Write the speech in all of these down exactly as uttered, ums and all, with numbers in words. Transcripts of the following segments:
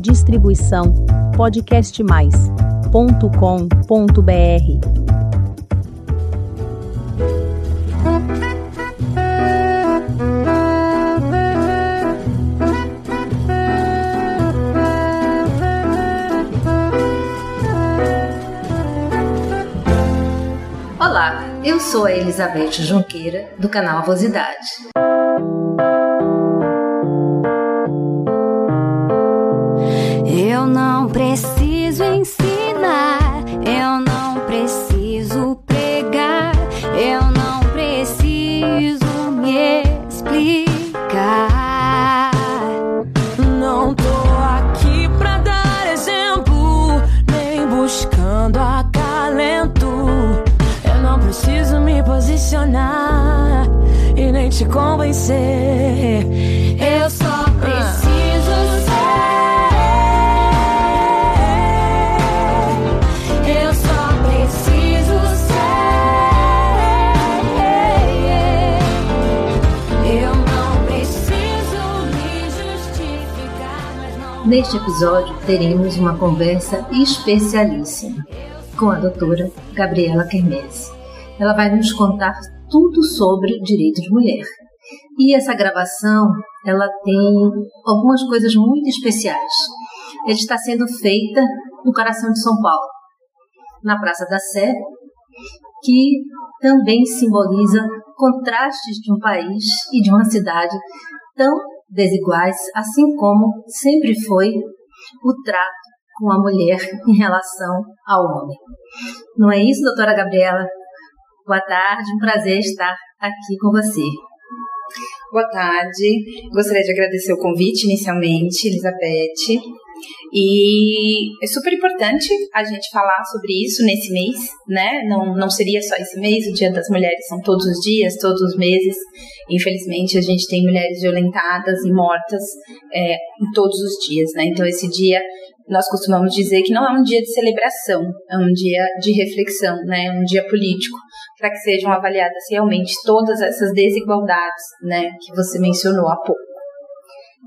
Distribuição podcast mais ponto com ponto b r. Olá, eu sou a Elisabeth Junqueira, do canal Vozidade. Eu não preciso ensinar, eu não preciso pregar, eu não preciso me explicar. Não tô aqui pra dar exemplo, nem buscando acalento. Preciso me posicionar e nem te convencer. Eu só preciso ser. Eu só preciso ser. Eu não preciso me justificar, mas não... Neste episódio teremos uma conversa especialíssima com a doutora Gabriela Kermessi. Ela vai nos contar tudo sobre direito de mulher. E essa gravação, ela tem algumas coisas muito especiais. Ela está sendo feita no coração de São Paulo, na Praça da Sé, que também simboliza contrastes de um país e de uma cidade tão desiguais, assim como sempre foi o trato com a mulher em relação ao homem. Não é isso, doutora Gabriela? Boa tarde, um prazer estar aqui com você. Boa tarde, gostaria de agradecer o convite inicialmente, Elisabeth, e é super importante a gente falar sobre isso nesse mês, né? Não, não seria só esse mês, o Dia das Mulheres são todos os dias, todos os meses, infelizmente a gente tem mulheres violentadas e mortas é, todos os dias, né? Então esse dia... Nós costumamos dizer que não é um dia de celebração, é um dia de reflexão, né? É um dia político, para que sejam avaliadas realmente todas essas desigualdades, né, que você mencionou há pouco.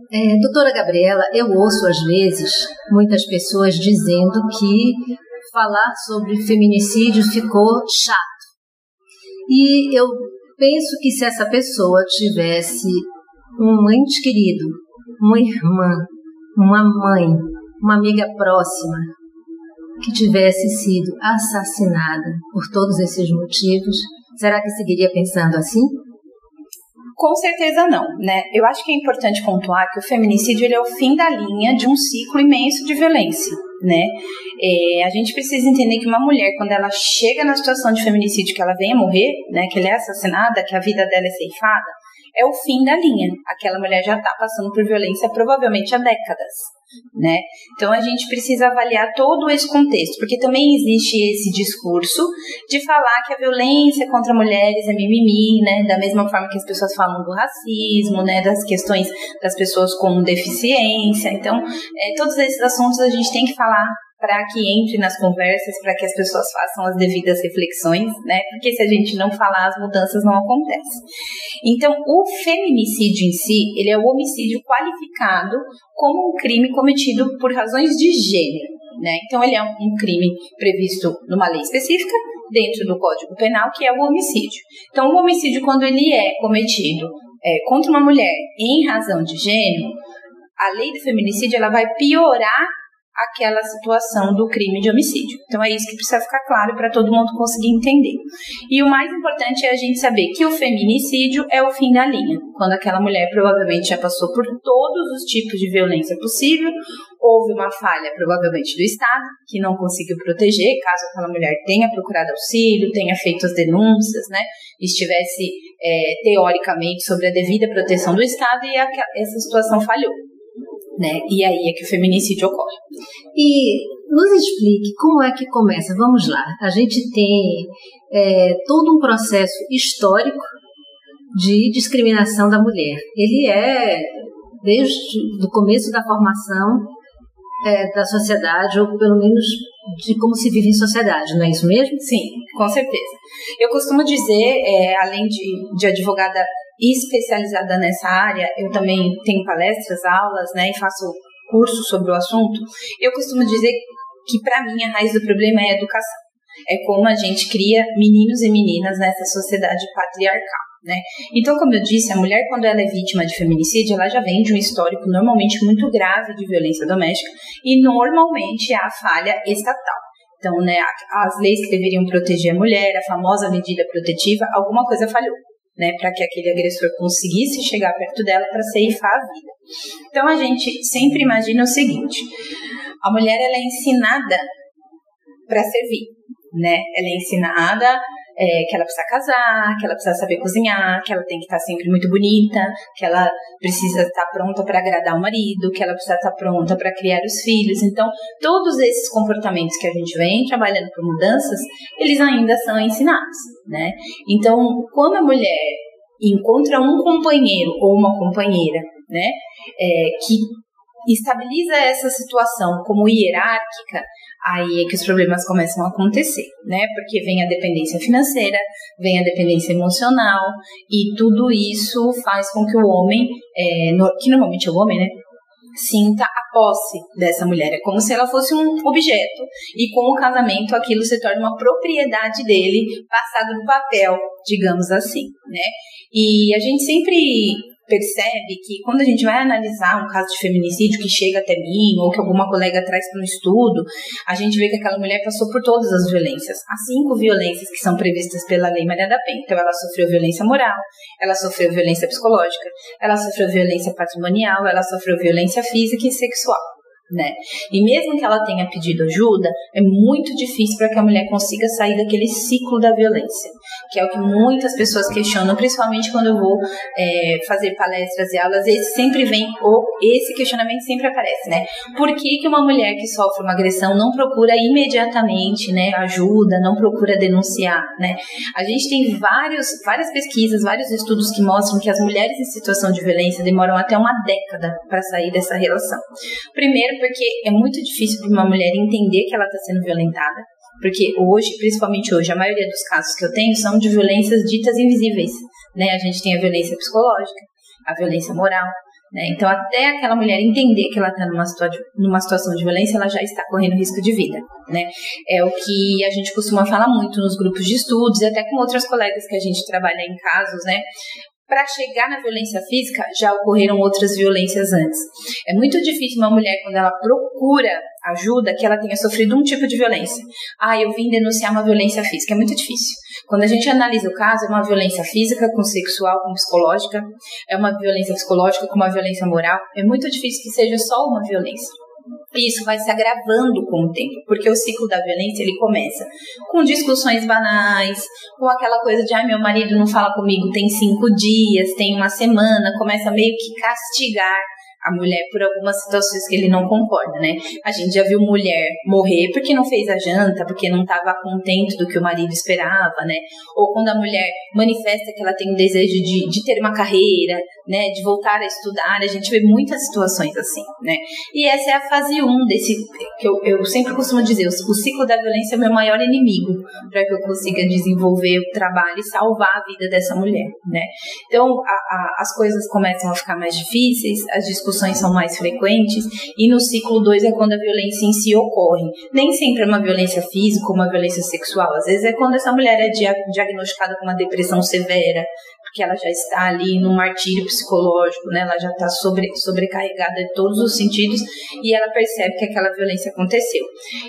É, doutora Gabriela, eu ouço às vezes muitas pessoas dizendo que falar sobre feminicídio ficou chato. E eu penso que se essa pessoa tivesse um ente querido, uma irmã, uma mãe, uma amiga próxima que tivesse sido assassinada por todos esses motivos, será que seguiria pensando assim? Com certeza não, né? Eu acho que é importante pontuar que o feminicídio ele é o fim da linha de um ciclo imenso de violência, né? É, a gente precisa entender que uma mulher, quando ela chega na situação de feminicídio, que ela venha morrer, né, que ela é assassinada, que a vida dela é ceifada, é o fim da linha. Aquela mulher já está passando por violência provavelmente há décadas, né? Então a gente precisa avaliar todo esse contexto, porque também existe esse discurso de falar que a violência contra mulheres é mimimi, né? Da mesma forma que as pessoas falam do racismo, né? Das questões das pessoas com deficiência. Então é, todos esses assuntos a gente tem que falar para que entre nas conversas, para que as pessoas façam as devidas reflexões, né? Porque se a gente não falar, as mudanças não acontecem. Então, o feminicídio em si, ele é o homicídio qualificado como um crime cometido por razões de gênero, né? Então, ele é um crime previsto numa lei específica, dentro do Código Penal, que é o homicídio. Então, o homicídio, quando ele é cometido é, contra uma mulher em razão de gênero, a lei do feminicídio, ela vai piorar aquela situação do crime de homicídio. Então é isso que precisa ficar claro para todo mundo conseguir entender. E o mais importante é a gente saber que o feminicídio é o fim da linha, quando aquela mulher provavelmente já passou por todos os tipos de violência possível, houve uma falha provavelmente do Estado, que não conseguiu proteger, caso aquela mulher tenha procurado auxílio, tenha feito as denúncias, né, estivesse é, teoricamente sobre a devida proteção do Estado e a, essa situação falhou. Né? E aí é que o feminicídio ocorre. E nos explique como é que começa. Vamos lá, a gente tem é, todo um processo histórico de discriminação da mulher. Ele é desde o começo da formação é, da sociedade, ou pelo menos de como se vive em sociedade, não é isso mesmo? Sim, com certeza. Eu costumo dizer, é, além de, de advogada especializada nessa área, eu também tenho palestras, aulas, né, e faço curso sobre o assunto, eu costumo dizer que, para mim, a raiz do problema é a educação. É como a gente cria meninos e meninas nessa sociedade patriarcal, né? Então, como eu disse, a mulher, quando ela é vítima de feminicídio, ela já vem de um histórico normalmente muito grave de violência doméstica e normalmente há falha estatal. Então, né, as leis que deveriam proteger a mulher, a famosa medida protetiva, alguma coisa falhou, né, para que aquele agressor conseguisse chegar perto dela para ceifar a vida. Então, a gente sempre imagina o seguinte: a mulher, ela é ensinada para servir, né? Ela é ensinada É, que ela precisa casar, que ela precisa saber cozinhar, que ela tem que estar sempre muito bonita, que ela precisa estar pronta para agradar o marido, que ela precisa estar pronta para criar os filhos. Então, todos esses comportamentos que a gente vem trabalhando por mudanças, eles ainda são ensinados, né? Então, quando a mulher encontra um companheiro ou uma companheira, né, é, que estabiliza essa situação como hierárquica, aí é que os problemas começam a acontecer, né? Porque vem a dependência financeira, vem a dependência emocional, e tudo isso faz com que o homem, é, no, que normalmente é o homem, né, sinta a posse dessa mulher. É como se ela fosse um objeto, e com o casamento aquilo se torna uma propriedade dele, passado no papel, digamos assim, né? E a gente sempre percebe que, quando a gente vai analisar um caso de feminicídio que chega até mim ou que alguma colega traz para um estudo, a gente vê que aquela mulher passou por todas as violências. As cinco violências que são previstas pela Lei Maria da Penha. Então, ela sofreu violência moral, ela sofreu violência psicológica, ela sofreu violência patrimonial, ela sofreu violência física e sexual, né? E mesmo que ela tenha pedido ajuda, é muito difícil para que a mulher consiga sair daquele ciclo da violência, que é o que muitas pessoas questionam, principalmente quando eu vou é, fazer palestras e aulas. Esse sempre vem, ou esse questionamento sempre aparece, né? Por que que uma mulher que sofre uma agressão não procura imediatamente, né, ajuda, não procura denunciar, né? A gente tem vários, várias pesquisas, vários estudos que mostram que as mulheres em situação de violência demoram até uma década para sair dessa relação. Primeiro, porque é muito difícil para uma mulher entender que ela está sendo violentada, porque hoje, principalmente hoje, a maioria dos casos que eu tenho são de violências ditas invisíveis, né? A gente tem a violência psicológica, a violência moral, né? Então, até aquela mulher entender que ela está numa, situa- numa situação de violência, ela já está correndo risco de vida, né? É o que a gente costuma falar muito nos grupos de estudos e até com outras colegas que a gente trabalha em casos, né? Para chegar na violência física, já ocorreram outras violências antes. É muito difícil uma mulher, quando ela procura ajuda, que ela tenha sofrido um tipo de violência. Ah, eu vim denunciar uma violência física. É muito difícil. Quando a gente analisa o caso, é uma violência física com sexual, com psicológica, é uma violência psicológica com uma violência moral. É muito difícil que seja só uma violência. E isso vai se agravando com o tempo, porque o ciclo da violência, ele começa com discussões banais, com aquela coisa de, ai, meu marido não fala comigo, tem cinco dias, tem uma semana, começa meio que castigar a mulher por algumas situações que ele não concorda, né? A gente já viu mulher morrer porque não fez a janta, porque não estava contente do que o marido esperava, né? Ou quando a mulher manifesta que ela tem o desejo de, de ter uma carreira, né? De voltar a estudar, a gente vê muitas situações assim, né? E essa é a fase um desse, que eu, eu sempre costumo dizer, o ciclo da violência é o meu maior inimigo, para que eu consiga desenvolver o trabalho e salvar a vida dessa mulher, né? Então, a, a, as coisas começam a ficar mais difíceis, as discussões são mais frequentes, e no ciclo dois é quando a violência em si ocorre. Nem sempre é uma violência física ou uma violência sexual, às vezes é quando essa mulher é dia- diagnosticada com uma depressão severa, porque ela já está ali num martírio psicológico, né? Ela já está sobre, sobrecarregada de todos os sentidos e ela percebe que aquela violência aconteceu.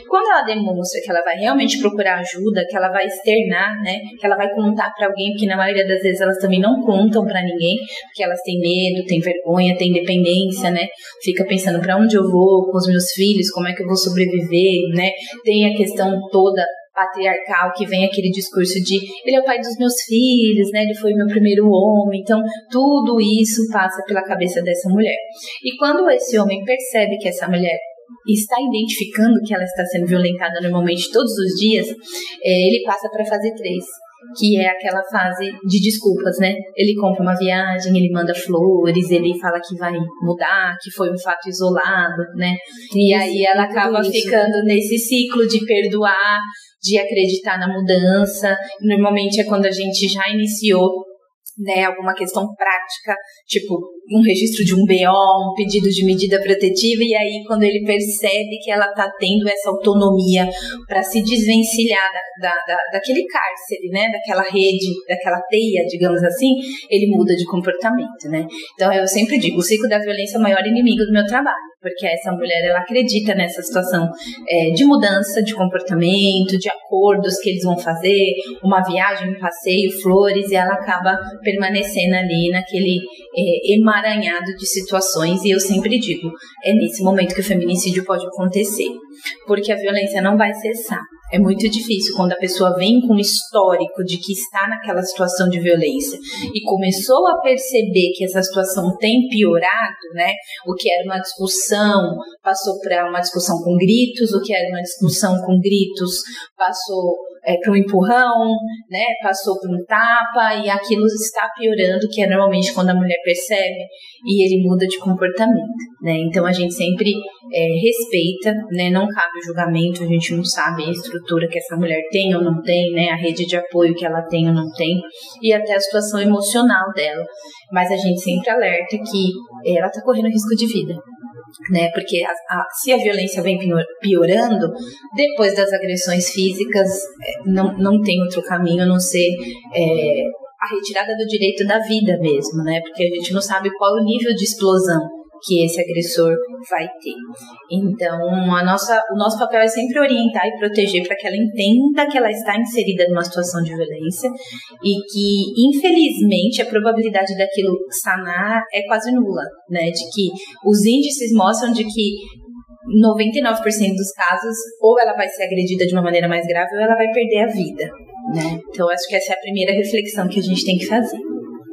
Quando ela demonstra que ela vai realmente procurar ajuda, que ela vai externar, né? Que ela vai contar para alguém, porque na maioria das vezes elas também não contam para ninguém, porque elas têm medo, têm vergonha, têm dependência, né? Fica pensando para onde eu vou com os meus filhos, como é que eu vou sobreviver, né? Tem a questão toda patriarcal, que vem aquele discurso de ele é o pai dos meus filhos, né? Ele foi meu primeiro homem. Então, tudo isso passa pela cabeça dessa mulher. E quando esse homem percebe que essa mulher está identificando que ela está sendo violentada normalmente todos os dias, é, ele passa para a fase três, que é aquela fase de desculpas, né? Ele compra uma viagem, ele manda flores, ele fala que vai mudar, que foi um fato isolado, né? E isso, aí ela acaba isso. ficando nesse ciclo de perdoar, de acreditar na mudança. Normalmente é quando a gente já iniciou, né, alguma questão prática, tipo um registro de um B O, um pedido de medida protetiva, e aí quando ele percebe que ela está tendo essa autonomia para se desvencilhar da, da, da, daquele cárcere, né, daquela rede, daquela teia, digamos assim, ele muda de comportamento, né? Então eu sempre digo, o ciclo da violência é o maior inimigo do meu trabalho, porque essa mulher, ela acredita nessa situação é, de mudança de comportamento, de acordos que eles vão fazer, uma viagem, um passeio, flores, e ela acaba permanecendo ali naquele é, emaranhado de situações, e eu sempre digo, é nesse momento que o feminicídio pode acontecer, porque a violência não vai cessar. É muito difícil quando a pessoa vem com um histórico de que está naquela situação de violência e começou a perceber que essa situação tem piorado, né? O que era uma discussão passou para uma discussão com gritos, o que era uma discussão com gritos passou é, para um empurrão, né? Passou para um tapa, e aquilo está piorando, que é normalmente quando a mulher percebe e ele muda de comportamento, né? Então a gente sempre é, respeita, né? Não cabe o julgamento, a gente não sabe a estrutura que essa mulher tem ou não tem, né? A rede de apoio que ela tem ou não tem, e até a situação emocional dela. Mas a gente sempre alerta que ela está correndo risco de vida, né? Porque a, a, se a violência vem piorando, depois das agressões físicas, não, não tem outro caminho a não ser é, a retirada do direito da vida mesmo, né? Porque a gente não sabe qual é o nível de explosão que esse agressor vai ter. Então, a nossa, o nosso papel é sempre orientar e proteger para que ela entenda que ela está inserida numa situação de violência e que, infelizmente, a probabilidade daquilo sanar é quase nula, né? De que os índices mostram de que noventa e nove por cento dos casos ou ela vai ser agredida de uma maneira mais grave ou ela vai perder a vida, né? Então, acho que essa é a primeira reflexão que a gente tem que fazer.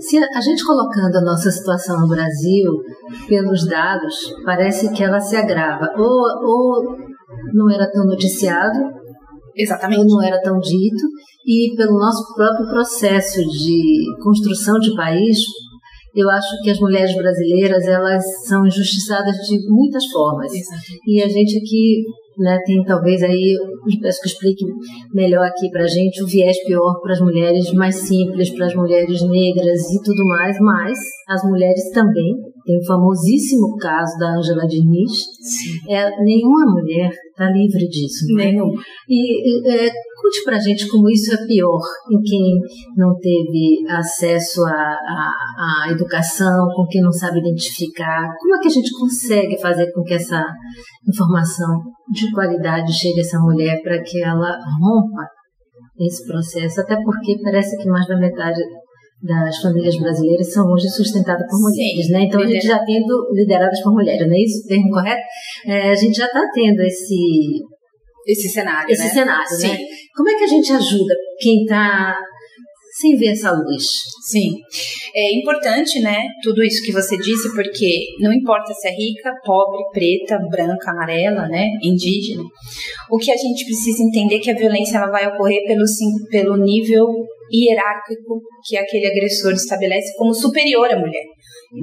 Se a gente colocando a nossa situação no Brasil, pelos dados, parece que ela se agrava. Ou, ou não era tão noticiado, exatamente, ou não era tão dito, e pelo nosso próprio processo de construção de país, eu acho que as mulheres brasileiras, elas são injustiçadas de muitas formas. Exatamente. E a gente aqui, né, tem talvez aí, acho que explique melhor aqui pra gente, o viés pior para as mulheres mais simples, para as mulheres negras e tudo mais, mas as mulheres também. Tem o famosíssimo caso da Ângela Diniz. É, nenhuma mulher está livre disso. Nenhuma. E é, conte pra gente como isso é pior em quem não teve acesso à educação, com quem não sabe identificar. Como é que a gente consegue fazer com que essa informação de qualidade chegue a essa mulher para que ela rompa esse processo? Até porque parece que mais da metade das famílias brasileiras são hoje sustentadas por mulheres, sim, né? Então, liderado. A gente já tendo lideradas por mulheres, não é isso o termo correto? É, a gente já está tendo esse... Esse cenário, esse né? Esse cenário, sim, né? Como é que a gente ajuda quem está sem ver essa luz? Sim. É importante, né, tudo isso que você disse, porque não importa se é rica, pobre, preta, branca, amarela, né, indígena, o que a gente precisa entender é que a violência ela vai ocorrer pelo, sim, pelo nível hierárquico que aquele agressor estabelece como superior à mulher,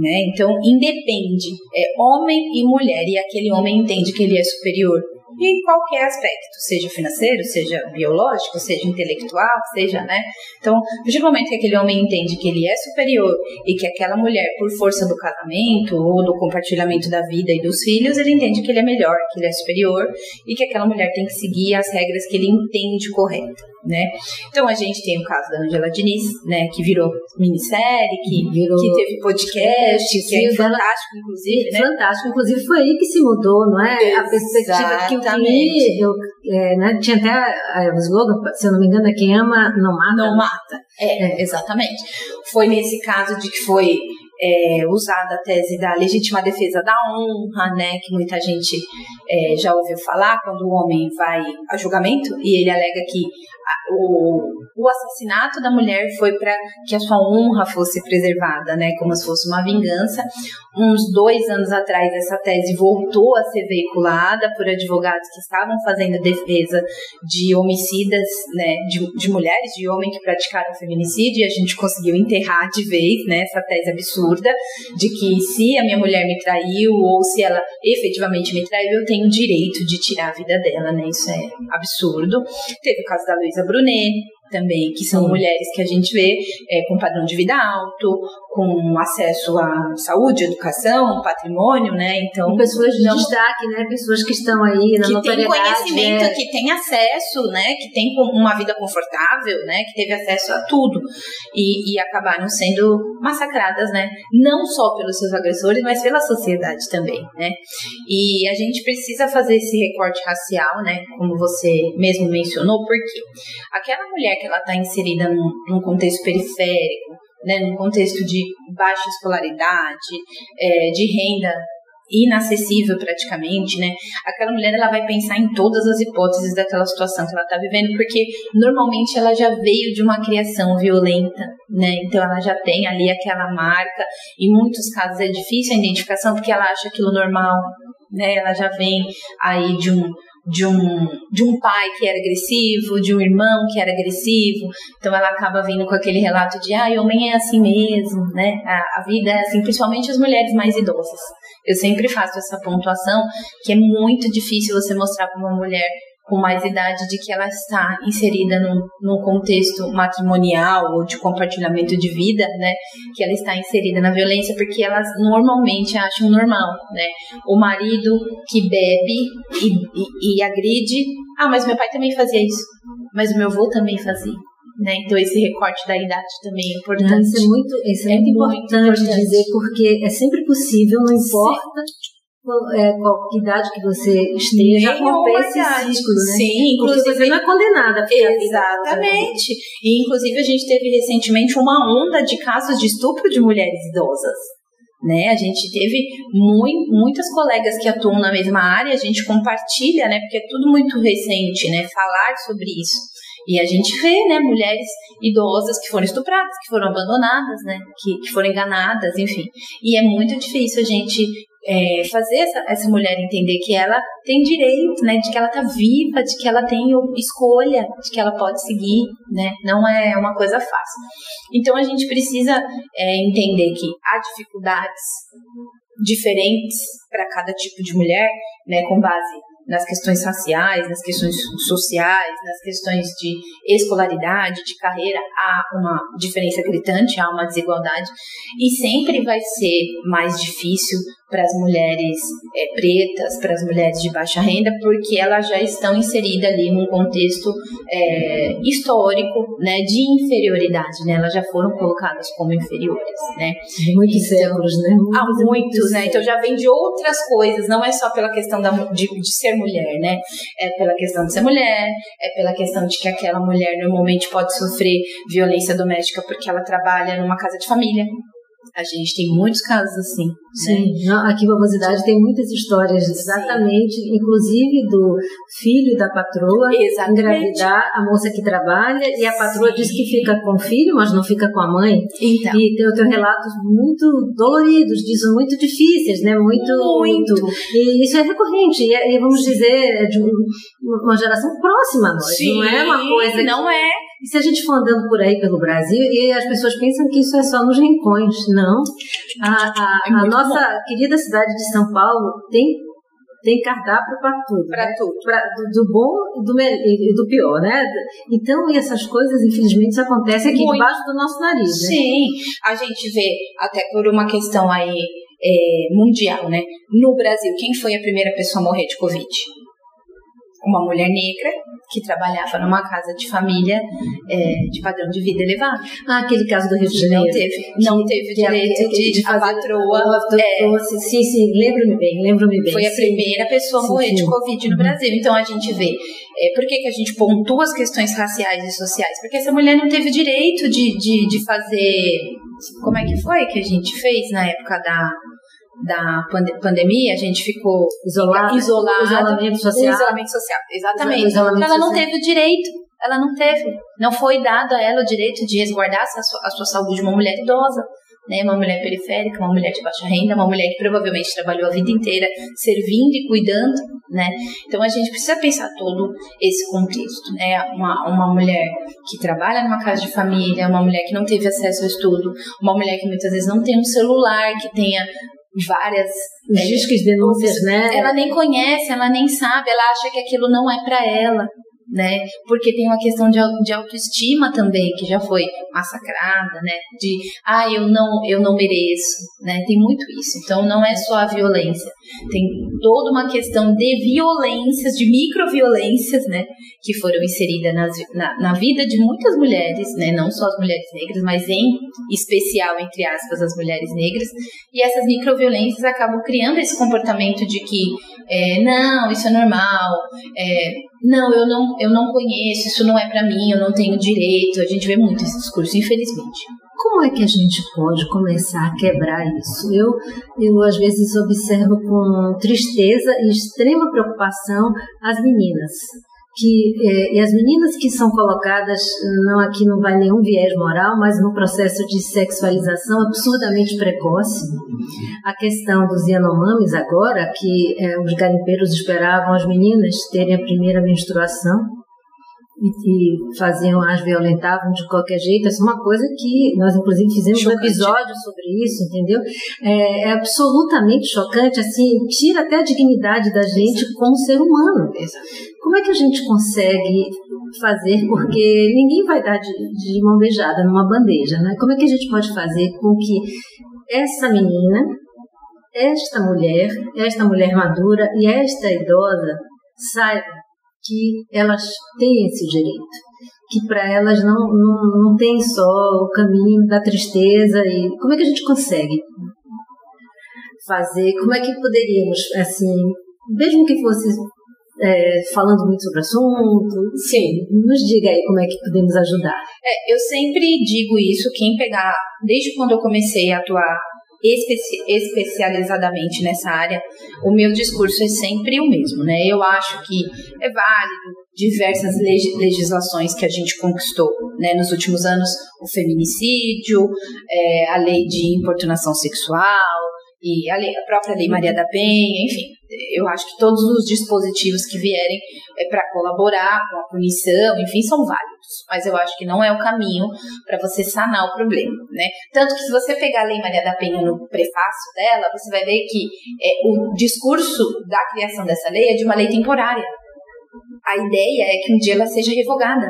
né? Então, independe, é homem e mulher, e aquele homem entende que ele é superior em qualquer aspecto, seja financeiro, seja biológico, seja intelectual, seja, né? Então, no momento que aquele homem entende que ele é superior e que aquela mulher, por força do casamento ou do compartilhamento da vida e dos filhos, ele entende que ele é melhor, que ele é superior e que aquela mulher tem que seguir as regras que ele entende correta, né? Então, a gente tem o caso da Ângela Diniz, né, que virou minissérie, que, virou... que teve podcast, que é fantástico, inclusive, né? Fantástico, inclusive, foi aí que se mudou, não é? Exatamente. A perspectiva que eu Exatamente. Eu, é, né, tinha até o slogan, se eu não me engano, é quem ama não mata. Não mata, é, é. Exatamente. Foi nesse caso de que foi é, usada a tese da legítima defesa da honra, né, que muita gente é, já ouviu falar, quando o homem vai a julgamento e ele alega que a, o, o assassinato da mulher foi para que a sua honra fosse preservada, né, como se fosse uma vingança. Uns dois anos atrás, essa tese voltou a ser veiculada por advogados que estavam fazendo defesa de homicidas, né, de, de mulheres, de homens que praticaram feminicídio, e a gente conseguiu enterrar de vez, né, essa tese absurda de que se a minha mulher me traiu ou se ela efetivamente me traiu, eu tenho o direito de tirar a vida dela, né? Isso é absurdo. Teve o caso da Luísa Brunet também, que são mulheres que a gente vê é, com padrão de vida alto, com acesso à saúde, educação, patrimônio, né? Então, pessoas de não, destaque, né? Pessoas que estão aí na que notoriedade, tem conhecimento, é. que tem acesso, né? Que tem uma vida confortável, né? Que teve acesso a tudo e, e acabaram sendo massacradas, né? Não só pelos seus agressores, mas pela sociedade também, né? E a gente precisa fazer esse recorte racial, né? Como você mesmo mencionou, porque aquela mulher que ela está inserida num, num contexto periférico, né, num contexto de baixa escolaridade, é, de renda inacessível praticamente, né, aquela mulher ela vai pensar em todas as hipóteses daquela situação que ela está vivendo, porque normalmente ela já veio de uma criação violenta, né, então ela já tem ali aquela marca, em muitos casos é difícil a identificação porque ela acha aquilo normal, né, ela já vem aí de um De um, de um pai que era agressivo, de um irmão que era agressivo, então ela acaba vindo com aquele relato de ah, homem é assim mesmo, né? A, a vida é assim, principalmente as mulheres mais idosas. Eu sempre faço essa pontuação que é muito difícil você mostrar para uma mulher com mais idade de que ela está inserida num, num contexto matrimonial ou de compartilhamento de vida, né? Que ela está inserida na violência porque elas normalmente acham normal, né? O marido que bebe e, e, e agride, ah, mas meu pai também fazia isso, mas o meu avô também fazia. Né? Então esse recorte da idade também é importante. Não, isso é muito, isso é é muito importante, importante dizer, porque é sempre possível, não importa... Sim. É, qual idade que você esteja, romper esses riscos, né? Sim, inclusive, porque você não é condenada. Exatamente. E inclusive a gente teve recentemente uma onda de casos de estupro de mulheres idosas, né? A gente teve muito, muitas colegas que atuam na mesma área, a gente compartilha, né? Porque é tudo muito recente, né? Falar sobre isso. E a gente vê, né, mulheres idosas que foram estupradas, que foram abandonadas, né? Que, que foram enganadas, enfim. E é muito difícil a gente... É, fazer essa, essa mulher entender que ela tem direito, né, de que ela está viva, de que ela tem escolha, de que ela pode seguir, né, não é uma coisa fácil. Então a gente precisa é, entender que há dificuldades diferentes para cada tipo de mulher, né, com base nas questões raciais, nas questões sociais, nas questões de escolaridade, de carreira, há uma diferença gritante, há uma desigualdade, e sempre vai ser mais difícil para as mulheres é, pretas, para as mulheres de baixa renda, porque elas já estão inseridas ali num contexto é, histórico, né, de inferioridade, né, elas já foram colocadas como inferiores, né. Muitos séculos, né? Há muitos, muitos, né, então já vem de outras coisas, não é só pela questão da, de, de ser mulher, né, é pela questão de ser mulher, é pela questão de que aquela mulher normalmente pode sofrer violência doméstica porque ela trabalha numa casa de família. A gente tem muitos casos assim. Sim, né? Aqui na Vozidade tem muitas histórias, exatamente, sim, inclusive do filho da patroa, exatamente, engravidar a moça que trabalha e a patroa, sim, diz que fica com o filho, mas não fica com a mãe. Então. E tem, eu tenho relatos muito doloridos, disso, muito difíceis, né? Muito, muito. muito. E isso é recorrente, e, é, e vamos sim. dizer, é de uma geração próxima a nós, sim, não é uma coisa. Não que... é. E se a gente for andando por aí pelo Brasil e as pessoas pensam que isso é só nos rincões, não. A, a, é a nossa bom. querida cidade de São Paulo tem, tem cardápio para tudo. Para né? tudo. Pra, do, do bom do, e do pior, né? Então, e essas coisas, infelizmente, acontecem aqui Muito. debaixo do nosso nariz, né? Sim, a gente vê até por uma questão aí é, mundial, né? No Brasil, quem foi a primeira pessoa a morrer de Covid? Uma mulher negra que trabalhava numa casa de família é, de padrão de vida elevado. Ah, aquele caso do Rio de Janeiro. Não teve, não teve o direito de, de a patroa... É, sim, sim, lembro-me bem, lembro-me bem. Foi a primeira sim, pessoa a morrer sim, sim. de Covid no Brasil. Então a gente vê... É, por que, que a gente pontua as questões raciais e sociais? Porque essa mulher não teve direito de, de, de fazer... Como é que foi que a gente fez na época da... da pande- pandemia, a gente ficou isolado, isolado isolamento social, isolamento social. Exatamente. Isolamento ela não social. teve o direito, ela não teve, não foi dado a ela o direito de resguardar a sua, a sua saúde de uma mulher idosa, né, uma mulher periférica, uma mulher de baixa renda, uma mulher que provavelmente trabalhou a vida inteira servindo e cuidando, né? Então a gente precisa pensar todo esse contexto, né? Uma, uma mulher que trabalha numa casa de família, uma mulher que não teve acesso ao estudo, uma mulher que muitas vezes não tem um celular, que tenha várias é, riscos, denúncias, né? Ela nem conhece, ela nem sabe, ela acha que aquilo não é pra ela, né? Porque tem uma questão de, de autoestima também, que já foi massacrada, né? De, ah, eu não, eu não mereço, né? Tem muito isso. Então, não é só a violência. Tem toda uma questão de violências, de microviolências, né? Que foram inseridas nas, na, na vida de muitas mulheres, né? Não só as mulheres negras, mas em especial, entre aspas, as mulheres negras. E essas microviolências acabam criando esse comportamento de que, é, não, isso é normal, é, não, eu não, eu não conheço, isso não é pra mim, eu não tenho direito. A gente vê muito esse discurso, infelizmente. Como é que a gente pode começar a quebrar isso? Eu, eu às vezes observo com tristeza e extrema preocupação as meninas. Que, eh, e as meninas que são colocadas, não, aqui não vai nenhum viés moral, mas num processo de sexualização absurdamente precoce. A questão dos Yanomamis agora, que eh, os garimpeiros esperavam as meninas terem a primeira menstruação e, e faziam, as violentavam de qualquer jeito. Essa é uma coisa que nós, inclusive, fizemos chocante. Um episódio sobre isso, entendeu? É, é absolutamente chocante, assim, tira até a dignidade da gente. Exato. Como ser humano. Exato. Como é que a gente consegue fazer, porque ninguém vai dar de, de mão beijada numa bandeja, né? Como é que a gente pode fazer com que essa menina, esta mulher, esta mulher madura e esta idosa saiba que elas têm esse direito? Que para elas não, não, não tem só o caminho da tristeza. E como é que a gente consegue fazer? Como é que poderíamos, assim, mesmo que fosse... É, falando muito sobre o assunto. Sim. Nos diga aí como é que podemos ajudar. É, eu sempre digo isso, quem pegar, desde quando eu comecei a atuar especi- especializadamente nessa área, o meu discurso é sempre o mesmo, né? Eu acho que é válido diversas leg- legislações que a gente conquistou, né, nos últimos anos, o feminicídio, é, a lei de importunação sexual, e a, lei, a própria Lei Maria da Penha, enfim, eu acho que todos os dispositivos que vierem é para colaborar com a punição, enfim, são válidos, mas eu acho que não é o caminho para você sanar o problema, né? Tanto que se você pegar a Lei Maria da Penha no prefácio dela, você vai ver que é, o discurso da criação dessa lei é de uma lei temporária. A ideia é que um dia ela seja revogada,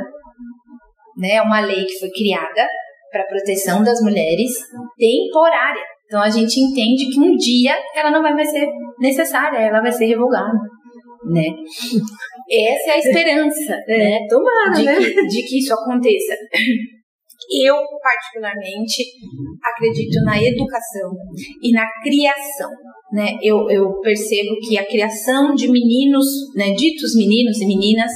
né? É uma lei que foi criada para proteção das mulheres temporária. Então, a gente entende que um dia ela não vai mais ser necessária, ela vai ser revogada, né? Essa é a esperança, né? Tomara, de, né? Que, de que isso aconteça. Eu, particularmente, acredito na educação e na criação, né? Eu, eu percebo que a criação de meninos, né, ditos meninos e meninas,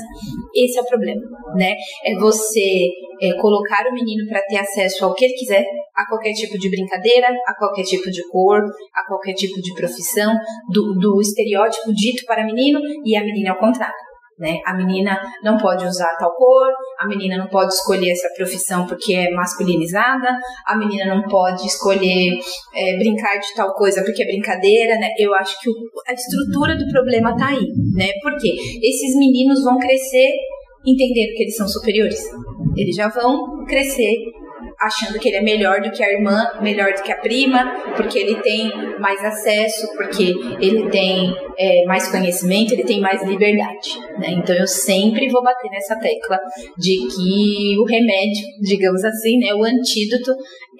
esse é o problema, né? É você... É, colocar o menino para ter acesso ao que ele quiser, a qualquer tipo de brincadeira, a qualquer tipo de cor, a qualquer tipo de profissão, do, do estereótipo dito para menino e a menina ao contrário, né? A menina não pode usar tal cor, a menina não pode escolher essa profissão porque é masculinizada, a menina não pode escolher é, brincar de tal coisa porque é brincadeira, né? Eu acho que o, a estrutura do problema está aí, né? Porque esses meninos vão crescer entendendo que eles são superiores. Eles já vão crescer achando que ele é melhor do que a irmã, melhor do que a prima, porque ele tem mais acesso, porque ele tem é, mais conhecimento, ele tem mais liberdade, né? Então eu sempre vou bater nessa tecla de que o remédio, digamos assim, né, o antídoto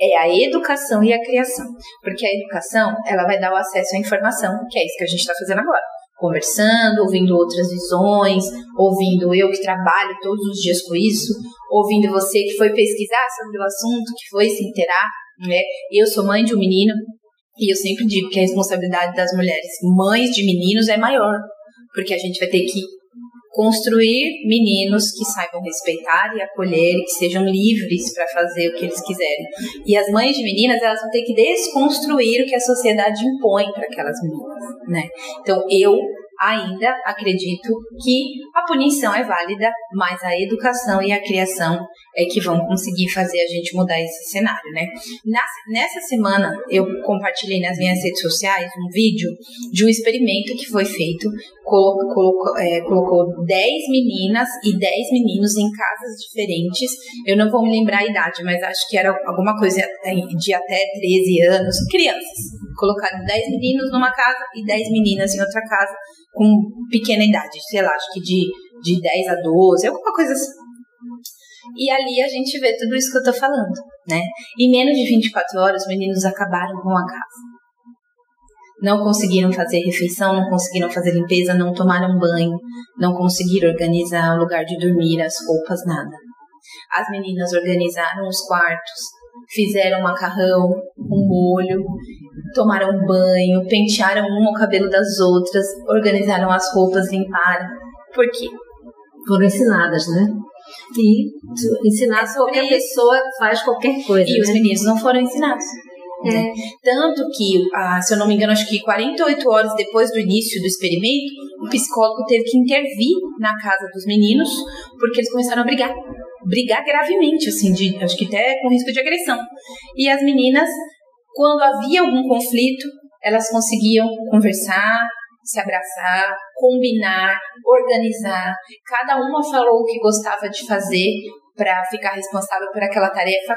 é a educação e a criação, porque a educação ela vai dar o acesso à informação, que é isso que a gente está fazendo agora. Conversando, ouvindo outras visões, ouvindo eu que trabalho todos os dias com isso, ouvindo você que foi pesquisar sobre o assunto, que foi se inteirar, né? Eu sou mãe de um menino e eu sempre digo que a responsabilidade das mulheres mães de meninos é maior, porque a gente vai ter que construir meninos que saibam respeitar e acolher, que sejam livres para fazer o que eles quiserem. E as mães de meninas, elas vão ter que desconstruir o que a sociedade impõe para aquelas meninas, né? Então, eu ainda acredito que a punição é válida, mas a educação e a criação é que vão conseguir fazer a gente mudar esse cenário, né? Nessa semana, eu compartilhei nas minhas redes sociais um vídeo de um experimento que foi feito, colocou, colocou, é, colocou dez meninas e dez meninos em casas diferentes, eu não vou me lembrar a idade, mas acho que era alguma coisa de até treze anos, crianças. colocaram dez meninos numa casa e dez meninas em outra casa com pequena idade, sei lá, acho que de, de dez a doze, alguma coisa assim. E ali a gente vê tudo isso que eu tô falando, né? Em menos de vinte e quatro horas, os meninos acabaram com a casa. Não conseguiram fazer refeição, não conseguiram fazer limpeza, não tomaram banho, não conseguiram organizar o lugar de dormir, as roupas, nada. As meninas organizaram os quartos, fizeram macarrão, um molho, tomaram banho, pentearam uma o cabelo das outras, organizaram as roupas, limparam. Por quê? Foram ensinadas, né? E ensinadas qualquer pessoa faz qualquer coisa. E né? Os meninos não foram ensinados. É. Tanto que, ah, se eu não me engano, acho que quarenta e oito horas depois do início do experimento, o psicólogo teve que intervir na casa dos meninos, porque eles começaram a brigar, brigar gravemente, assim, de, acho que até com risco de agressão. E as meninas, quando havia algum conflito, elas conseguiam conversar, se abraçar, combinar, organizar. Cada uma falou o que gostava de fazer para ficar responsável por aquela tarefa.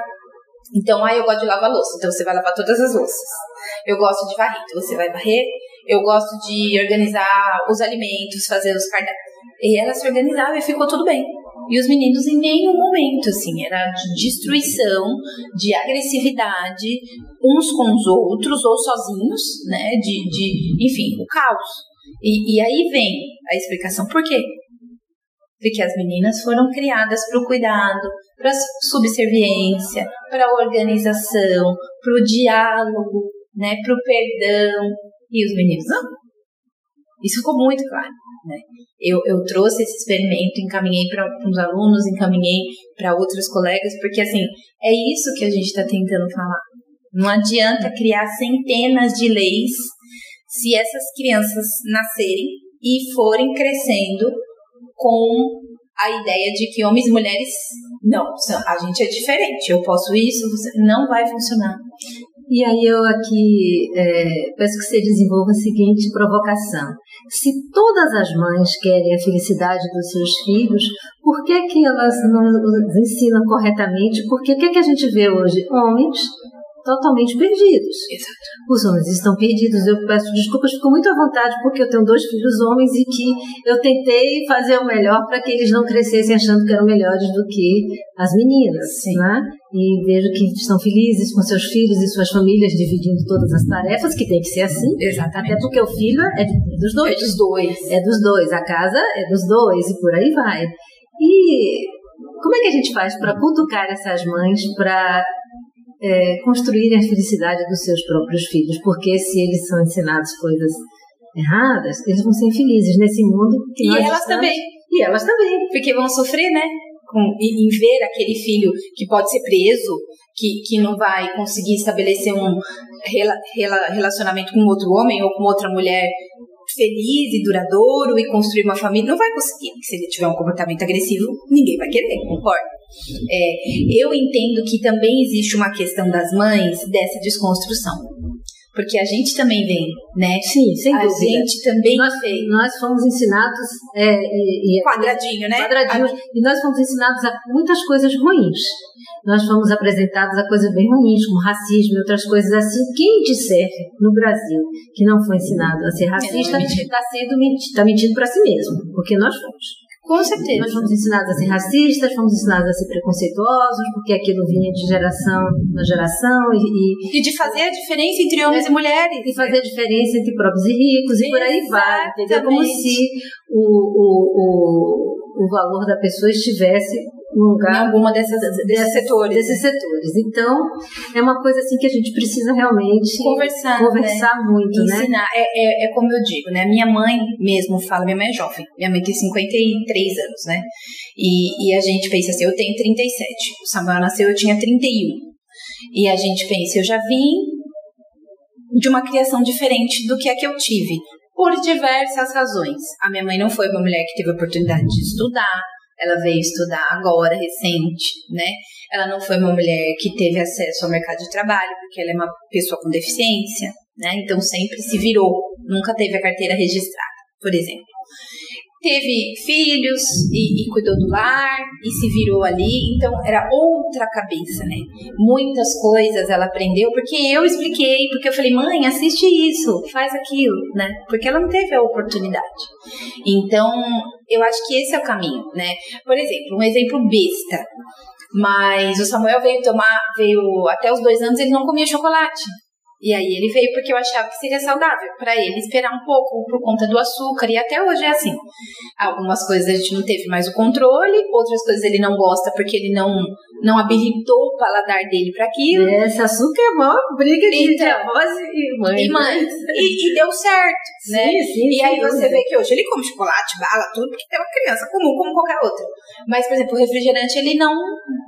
Então, ah, eu gosto de lavar louça, então você vai lavar todas as louças. Eu gosto de varrer, então você vai varrer. Eu gosto de organizar os alimentos, fazer os cardápios. E ela se organizava e ficou tudo bem. E os meninos em nenhum momento, assim, era de destruição, de agressividade, uns com os outros ou sozinhos, né, de, de enfim, o caos. E, e aí vem a explicação por quê. Porque as meninas foram criadas para o cuidado, para subserviência, para a organização, para o diálogo, né, para o perdão. E os meninos não. Isso ficou muito claro, né? Eu, eu trouxe esse experimento, encaminhei para uns alunos, encaminhei para outros colegas, porque assim, é isso que a gente está tentando falar. Não adianta criar centenas de leis se essas crianças nascerem e forem crescendo com a ideia de que homens e mulheres, não, a gente é diferente, eu posso isso, você, não vai funcionar. E aí eu aqui é, peço que você desenvolva a seguinte provocação. Se todas as mães querem a felicidade dos seus filhos, por que que elas não os ensinam corretamente? Porque o que que a gente vê hoje? Homens totalmente perdidos. Exato. Os homens estão perdidos. Eu peço desculpas, fico muito à vontade, porque eu tenho dois filhos homens e que eu tentei fazer o melhor para que eles não crescessem achando que eram melhores do que as meninas. Sim. Né? E vejo que estão felizes com seus filhos e suas famílias, dividindo todas as tarefas, que tem que ser assim. Exatamente. Até porque o filho é dos dois. É dos dois. É dos dois. A casa é dos dois e por aí vai. E como é que a gente faz para cutucar essas mães para... É, construírem a felicidade dos seus próprios filhos, porque se eles são ensinados coisas erradas, eles vão ser infelizes nesse mundo que nós estamos. E elas também. E elas também. Porque vão sofrer, né? Com, em ver aquele filho que pode ser preso, que, que não vai conseguir estabelecer um rela, rela, relacionamento com outro homem ou com outra mulher feliz e duradouro e construir uma família, não vai conseguir. Se ele tiver um comportamento agressivo, ninguém vai querer, concorda? É, eu entendo que também existe uma questão das mães dessa desconstrução, porque a gente também vem, né? Sim, sem a dúvida. A gente também nós, vem. Nós fomos ensinados é, e, e, quadradinho, né? Quadradinho. A... E nós fomos ensinados a muitas coisas ruins. Nós fomos apresentados a coisas bem ruins, como racismo e outras coisas assim. Quem disser no Brasil que não foi ensinado a ser racista está sendo mentido, está mentindo para si mesmo, porque nós fomos. Com certeza. Nós fomos ensinados a ser racistas, fomos ensinados a ser preconceituosos, porque aquilo vinha de geração na geração. E, e, e de fazer a diferença entre homens é, e mulheres. E fazer a diferença entre pobres e ricos, e por aí vai. Entendeu? Como se o, o, o, o valor da pessoa estivesse num lugar... Em alguma dessas, desses setores. Desses setores. Então, é uma coisa assim que a gente precisa realmente conversar, conversar né? muito, ensinar. né? Ensinar. É, é, é como eu digo, né? Minha mãe mesmo fala, minha mãe é jovem, minha mãe tem cinquenta e três anos, né? E, e a gente pensa assim, eu tenho trinta e sete, o Samuel nasceu, eu tinha trinta e um. E a gente pensa, eu já vim de uma criação diferente do que a que eu tive, por diversas razões. A minha mãe não foi uma mulher que teve a oportunidade de estudar, ela veio estudar agora, recente, né? Ela não foi uma mulher que teve acesso ao mercado de trabalho, porque ela é uma pessoa com deficiência, né? Então sempre se virou, nunca teve a carteira registrada, por exemplo. teve filhos e, e cuidou do lar e se virou ali, então era outra cabeça, né? Muitas coisas ela aprendeu, porque eu expliquei, porque eu falei, mãe, assiste isso, faz aquilo, né? Porque ela não teve a oportunidade. Então, eu acho que esse é o caminho, né? Por exemplo, um exemplo besta, mas o Samuel veio tomar, veio até os dois anos, ele não comia chocolate. E aí ele veio porque eu achava que seria saudável para ele esperar um pouco por conta do açúcar, e até hoje é assim. Algumas coisas a gente não teve mais o controle, outras coisas ele não gosta porque ele não, não habilitou o paladar dele para aquilo. Esse açúcar é mó briga de então, avós e mães. E mães. E, e deu certo, sim, né? Sim, e sim, aí sim, você sim. vê que hoje ele come chocolate, bala, tudo, porque tem uma criança comum como qualquer outra. Mas, por exemplo, o refrigerante ele não,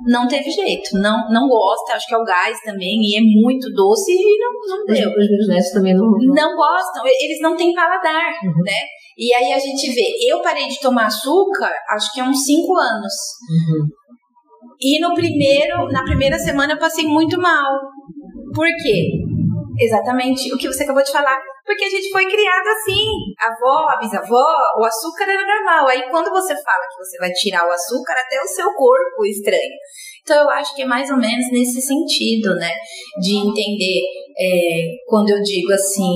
não teve jeito, não, não gosta, acho que é o gás também, e é muito doce e não. Não deu. Os meus netos também não... Não gostam, eles não têm paladar, uhum. né? E aí a gente vê, eu parei de tomar açúcar, acho que há uns cinco anos. Uhum. E no primeiro, na primeira semana eu passei muito mal. Por quê? Exatamente o que você acabou de falar. Porque a gente foi criada assim. A avó, a bisavó, o açúcar era normal. Aí quando você fala que você vai tirar o açúcar, até o seu corpo estranha. Então eu acho que é mais ou menos nesse sentido, né? De entender... É, quando eu digo assim,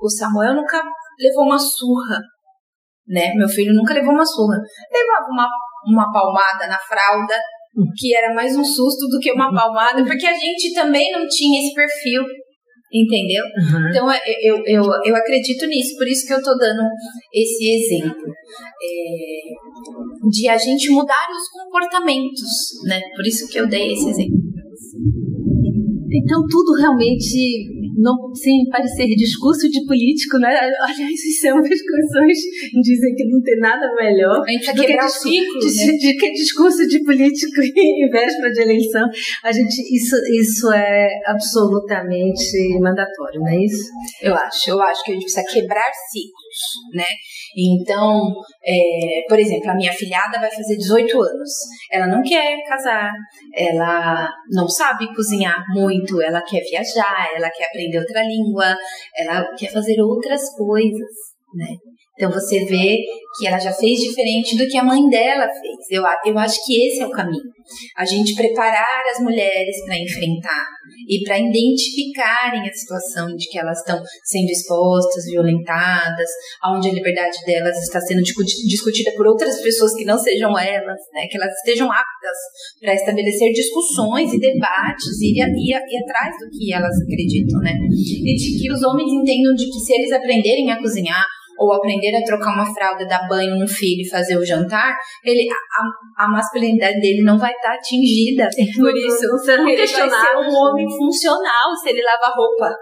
o Samuel nunca levou uma surra, né? Meu filho nunca levou uma surra. Levava uma, uma palmada na fralda, que era mais um susto do que uma palmada, porque a gente também não tinha esse perfil, entendeu? Uhum. Então, eu, eu, eu, eu acredito nisso, por isso que eu tô dando esse exemplo. É, de a gente mudar os comportamentos, né? Por isso que eu dei esse exemplo. Então, tudo realmente, não, sem parecer discurso de político, né? Aliás, são discussões, dizem que não tem nada melhor a gente do que, discurso, ciclo, de, né? de, que discurso de político em véspera de eleição. A gente, isso, isso é absolutamente mandatório, não é isso? Eu acho, eu acho que a gente precisa quebrar ciclos, né? Então, é, por exemplo, a minha filhada vai fazer dezoito anos. Ela não quer casar, ela não sabe cozinhar muito, ela quer viajar, ela quer aprender outra língua, ela quer fazer outras coisas, né? Então você vê que ela já fez diferente do que a mãe dela fez. Eu, eu acho que esse é o caminho. A gente preparar as mulheres para enfrentar e para identificarem a situação de que elas estão sendo expostas, violentadas, onde a liberdade delas está sendo discutida por outras pessoas que não sejam elas, né? Que elas estejam aptas para estabelecer discussões e debates e ir, ir, ir atrás do que elas acreditam, né? E de que os homens entendam de que se eles aprenderem a cozinhar, ou aprender a trocar uma fralda, dar banho no filho e fazer o jantar, ele, a, a masculinidade dele não vai estar atingida. Por isso, ele vai ser um homem funcional se ele lava roupa.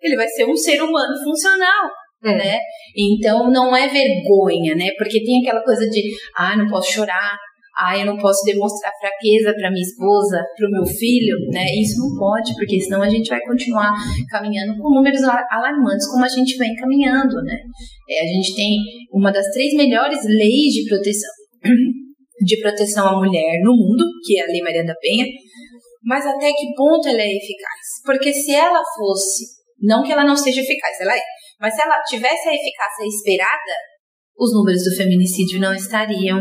Ele vai ser um ser humano funcional. É. Né? Então, não é vergonha, né? Porque tem aquela coisa de, ah, não posso chorar, ah, eu não posso demonstrar fraqueza para minha esposa, para o meu filho, né? Isso não pode, porque senão a gente vai continuar caminhando com números alarmantes, como a gente vem caminhando, né? É, a gente tem uma das três melhores leis de proteção, de proteção à mulher no mundo, que é a Lei Maria da Penha, mas até que ponto ela é eficaz? Porque se ela fosse, não que ela não seja eficaz, ela é, mas se ela tivesse a eficácia esperada, os números do feminicídio não estariam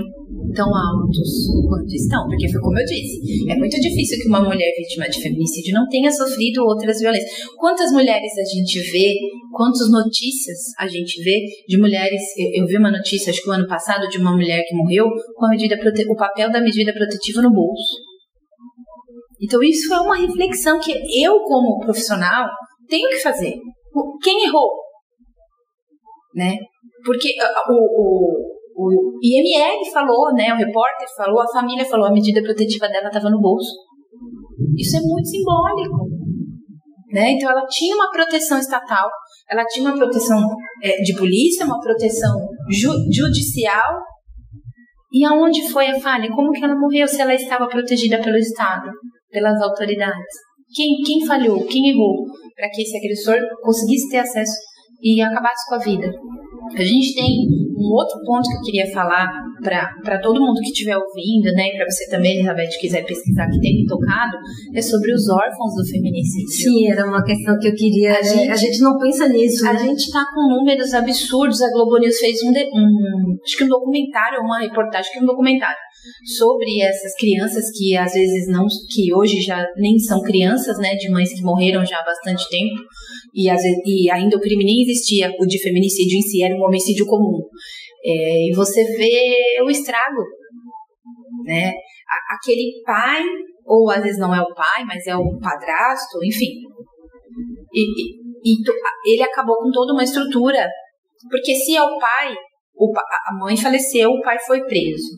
tão altos quanto estão. Porque foi como eu disse, é muito difícil que uma mulher vítima de feminicídio não tenha sofrido outras violências. Quantas mulheres a gente vê, quantas notícias a gente vê de mulheres... Eu, eu vi uma notícia, acho que o ano passado, de uma mulher que morreu com a medida prote- o papel da medida protetiva no bolso. Então isso é uma reflexão que eu, como profissional, tenho que fazer. Quem errou? Né? Porque o, o, o I M L falou, né, o repórter falou, a família falou, a medida protetiva dela estava no bolso. Isso é muito simbólico. Né? Então, ela tinha uma proteção estatal, ela tinha uma proteção é, de polícia, uma proteção ju- judicial. E aonde foi a falha? Como que ela morreu se ela estava protegida pelo Estado, pelas autoridades? Quem, quem falhou? Quem errou? Para que esse agressor conseguisse ter acesso e acabasse com a vida? A gente tem um outro ponto que eu queria falar para todo mundo que estiver ouvindo, né, e para você também, Elisabeth, quiser pesquisar, que tem me tocado, é sobre os órfãos do feminicídio. Sim, era uma questão que eu queria... A, né? gente, a gente não pensa nisso. A né? gente está com números absurdos. A GloboNews fez um, de, um... Acho que um documentário, uma reportagem, que um documentário sobre essas crianças que às vezes não... Que hoje já nem são crianças, né, de mães que morreram já há bastante tempo. E, às vezes, e ainda o crime nem existia, o de feminicídio em si, era um homicídio comum. É, e você vê o estrago, né? A, aquele pai, ou às vezes não é o pai, mas é o padrasto, enfim. E, e, e to, ele acabou com toda uma estrutura. Porque se é o pai, o, a mãe faleceu, o pai foi preso.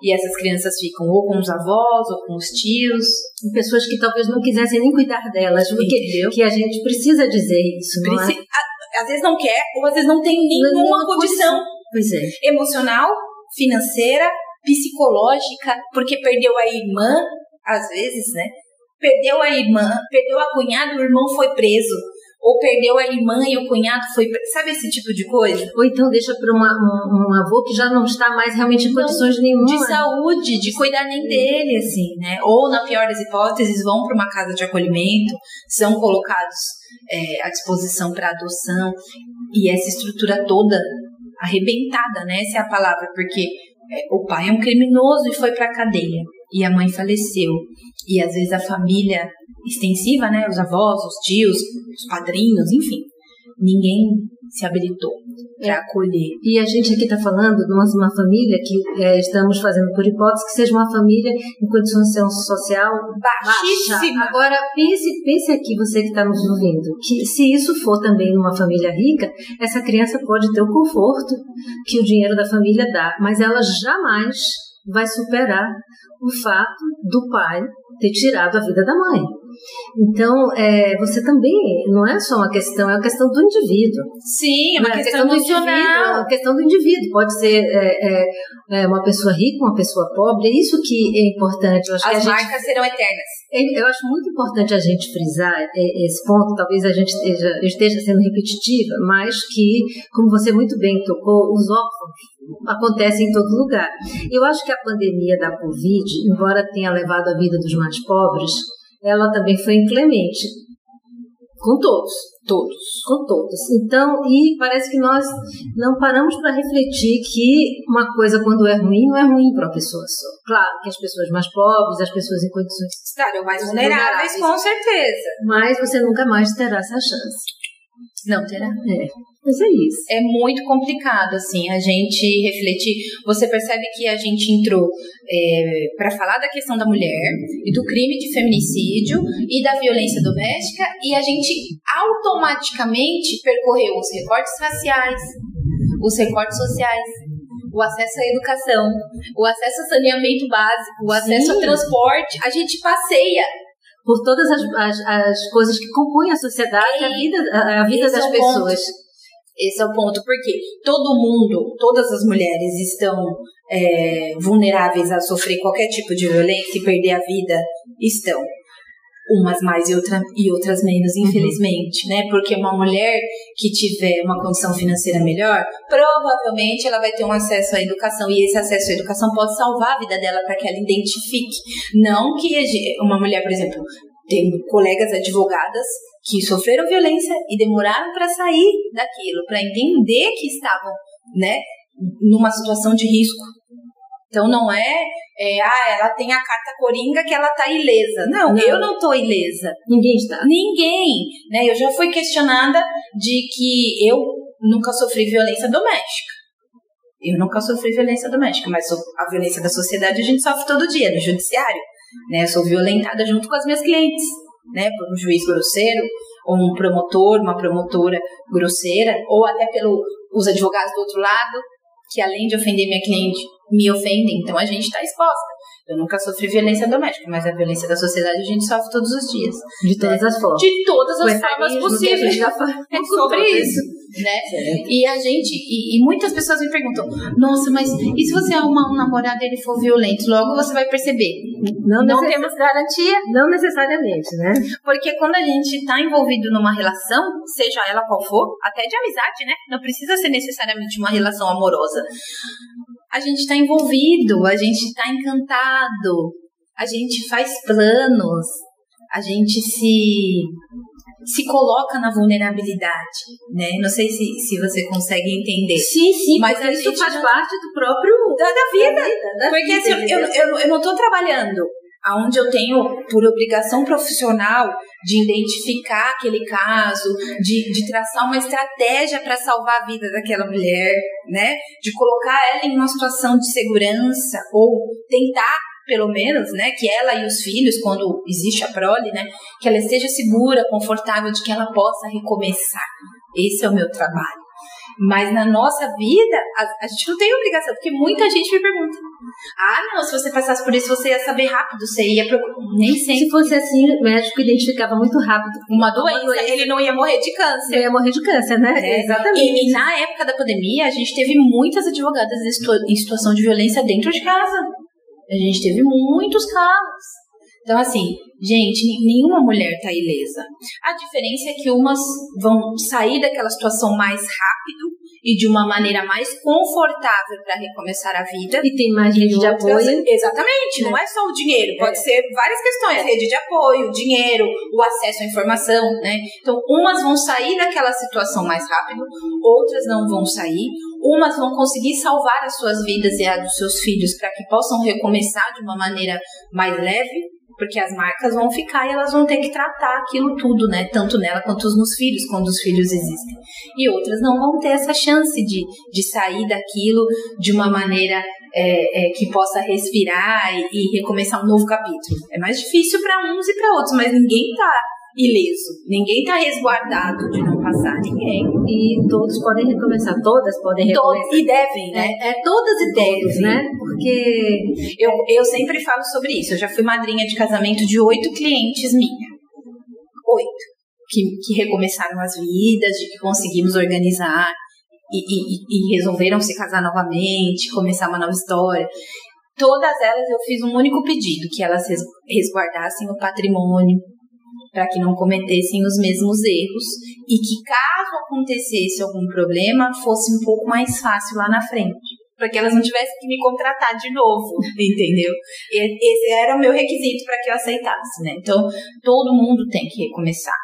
E essas crianças ficam ou com os avós, ou com os tios. Pessoas que talvez não quisessem nem cuidar delas. Porque que a gente precisa dizer isso, não Preci- é? Às vezes não quer, ou às vezes não tem nenhuma condição. Pois é. Emocional, financeira, psicológica, porque perdeu a irmã, às vezes, né? Perdeu a irmã, perdeu a cunhada, o irmão foi preso. Ou perdeu a irmã e o cunhado foi preso. Sabe esse tipo de coisa? Ou então deixa para uma, um, um avô que já não está mais realmente em condições não, nenhuma. De saúde, de cuidar nem dele, assim, né? Ou, na pior das hipóteses, vão para uma casa de acolhimento, são colocados é, à disposição para adoção. E essa estrutura toda arrebentada, né? Essa é a palavra, porque o pai é um criminoso e foi para a cadeia. E a mãe faleceu. E às vezes a família extensiva, né? Os avós, os tios, os padrinhos, enfim. Ninguém se habilitou para é. acolher. E a gente aqui está falando de uma família que é, estamos fazendo por hipótese que seja uma família em condição social baixíssima. Baixa. Agora, pense, pense aqui, você que está nos ouvindo, que se isso for também numa família rica, essa criança pode ter o conforto que o dinheiro da família dá, mas ela jamais vai superar o fato do pai ter tirado a vida da mãe. Então, é, você também, não é só uma questão, é uma questão do indivíduo. Sim, é uma questão, questão do indivíduo. É uma questão do indivíduo. Pode ser é, é, uma pessoa rica, uma pessoa pobre, é isso que é importante. Eu acho As que a marcas gente, serão eternas. Eu acho muito importante a gente frisar esse ponto, talvez a gente esteja, esteja sendo repetitiva, mas que, como você muito bem tocou, os órfãos acontece em todo lugar. Eu acho que a pandemia da Covid, embora tenha levado a vida dos mais pobres, ela também foi inclemente com todos. Todos. Com todos. Então, e parece que nós não paramos para refletir que uma coisa, quando é ruim, não é ruim para uma pessoa só. Claro que as pessoas mais pobres, as pessoas em condições... estarão mais vulneráveis, vulneráveis, com certeza. Mas você nunca mais terá essa chance. Não terá. É. Mas é isso. É muito complicado, assim, a gente refletir. Você percebe que a gente entrou é, para falar da questão da mulher e do crime de feminicídio e da violência doméstica e a gente automaticamente percorreu os recortes raciais, os recortes sociais, o acesso à educação, o acesso ao saneamento básico, o acesso Sim. ao transporte. A gente passeia por todas as, as, as coisas que compõem a sociedade e a vida, a, a vida das pessoas. Esse é o ponto, porque todo mundo, todas as mulheres estão é, vulneráveis a sofrer qualquer tipo de violência e perder a vida, estão. Umas mais e, outra, e outras menos, infelizmente, uhum. né? Porque uma mulher que tiver uma condição financeira melhor, provavelmente ela vai ter um acesso à educação, e esse acesso à educação pode salvar a vida dela para que ela identifique. Não que uma mulher, por exemplo, tem colegas advogadas que sofreram violência e demoraram para sair daquilo, para entender que estavam, né, numa situação de risco. Então não é, é, ah, ela tem a carta coringa que ela tá ilesa. Não, não. Eu não tô ilesa. Ninguém está. Ninguém, né? Eu já fui questionada de que eu nunca sofri violência doméstica. Eu nunca sofri violência doméstica, mas a violência da sociedade a gente sofre todo dia, no judiciário, né? Eu sou violentada junto com as minhas clientes, né? Por um juiz grosseiro, ou um promotor, uma promotora grosseira, ou até pelos advogados do outro lado, que além de ofender minha cliente, me ofendem, então a gente está exposta. Eu nunca sofri violência doméstica, mas a violência da sociedade a gente sofre todos os dias. De todas as formas. De todas as formas possíveis. É sobre isso. né? E a gente, e, e muitas pessoas me perguntam, nossa, mas e se você arrumar um namorado e ele for violento? Logo você vai perceber. Não, não necess... temos garantia. Não necessariamente, né? Porque quando a gente tá envolvido numa relação, seja ela qual for, até de amizade, né? Não precisa ser necessariamente uma relação amorosa. A gente tá envolvido, a gente tá encantado, a gente faz planos, a gente se... se coloca na vulnerabilidade, né? Não sei se, se você consegue entender. Sim, sim. Mas isso faz não... parte do próprio... Da, da, vida. da vida. Da porque vida, assim, vida. Eu, eu, eu não estou trabalhando onde eu tenho, por obrigação profissional, de identificar aquele caso, de, de traçar uma estratégia para salvar a vida daquela mulher, né? De colocar ela em uma situação de segurança ou tentar... pelo menos, né, que ela e os filhos, quando existe a prole, né, que ela esteja segura, confortável, de que ela possa recomeçar. Esse é o meu trabalho. Mas na nossa vida, a, a gente não tem obrigação, porque muita gente me pergunta, ah, não, se você passasse por isso, você ia saber rápido, você ia procurar. Nem sempre. Se fosse assim, o médico identificava muito rápido uma doença, uma doença. Ele não ia morrer de câncer. Não ia morrer de câncer, né? É, exatamente. E, e na época da pandemia, a gente teve muitas advogadas em situação de violência dentro de casa. A gente teve muitos casos. Então, assim, gente, nenhuma mulher está ilesa. A diferença é que umas vão sair daquela situação mais rápido e de uma maneira mais confortável para recomeçar a vida. E tem mais rede de apoio. Exatamente, não é só o dinheiro, pode ser várias questões, rede de apoio, dinheiro, o acesso à informação, né? Então, umas vão sair daquela situação mais rápido, outras não vão sair. Umas vão conseguir salvar as suas vidas e a dos seus filhos para que possam recomeçar de uma maneira mais leve, porque as marcas vão ficar e elas vão ter que tratar aquilo tudo, né? Tanto nela quanto nos filhos, quando os filhos existem. E outras não vão ter essa chance de, de sair daquilo de uma maneira é, é, que possa respirar e, e recomeçar um novo capítulo. É mais difícil para uns e para outros, mas ninguém está ileso. Ninguém está resguardado de não passar, ninguém. E todos podem recomeçar, todas podem recomeçar. Todas, e devem, né? É, é todas e todos, devem, né? Porque eu, eu sempre falo sobre isso. Eu já fui madrinha de casamento de oito clientes minha. Oito. Que, que recomeçaram as vidas, de que conseguimos organizar e, e, e resolveram se casar novamente, começar uma nova história. Todas elas eu fiz um único pedido, que elas resguardassem o patrimônio, para que não cometessem os mesmos erros e que, caso acontecesse algum problema, fosse um pouco mais fácil lá na frente, para que elas não tivessem que me contratar de novo, entendeu? Esse era o meu requisito para que eu aceitasse, né? Então, todo mundo tem que recomeçar,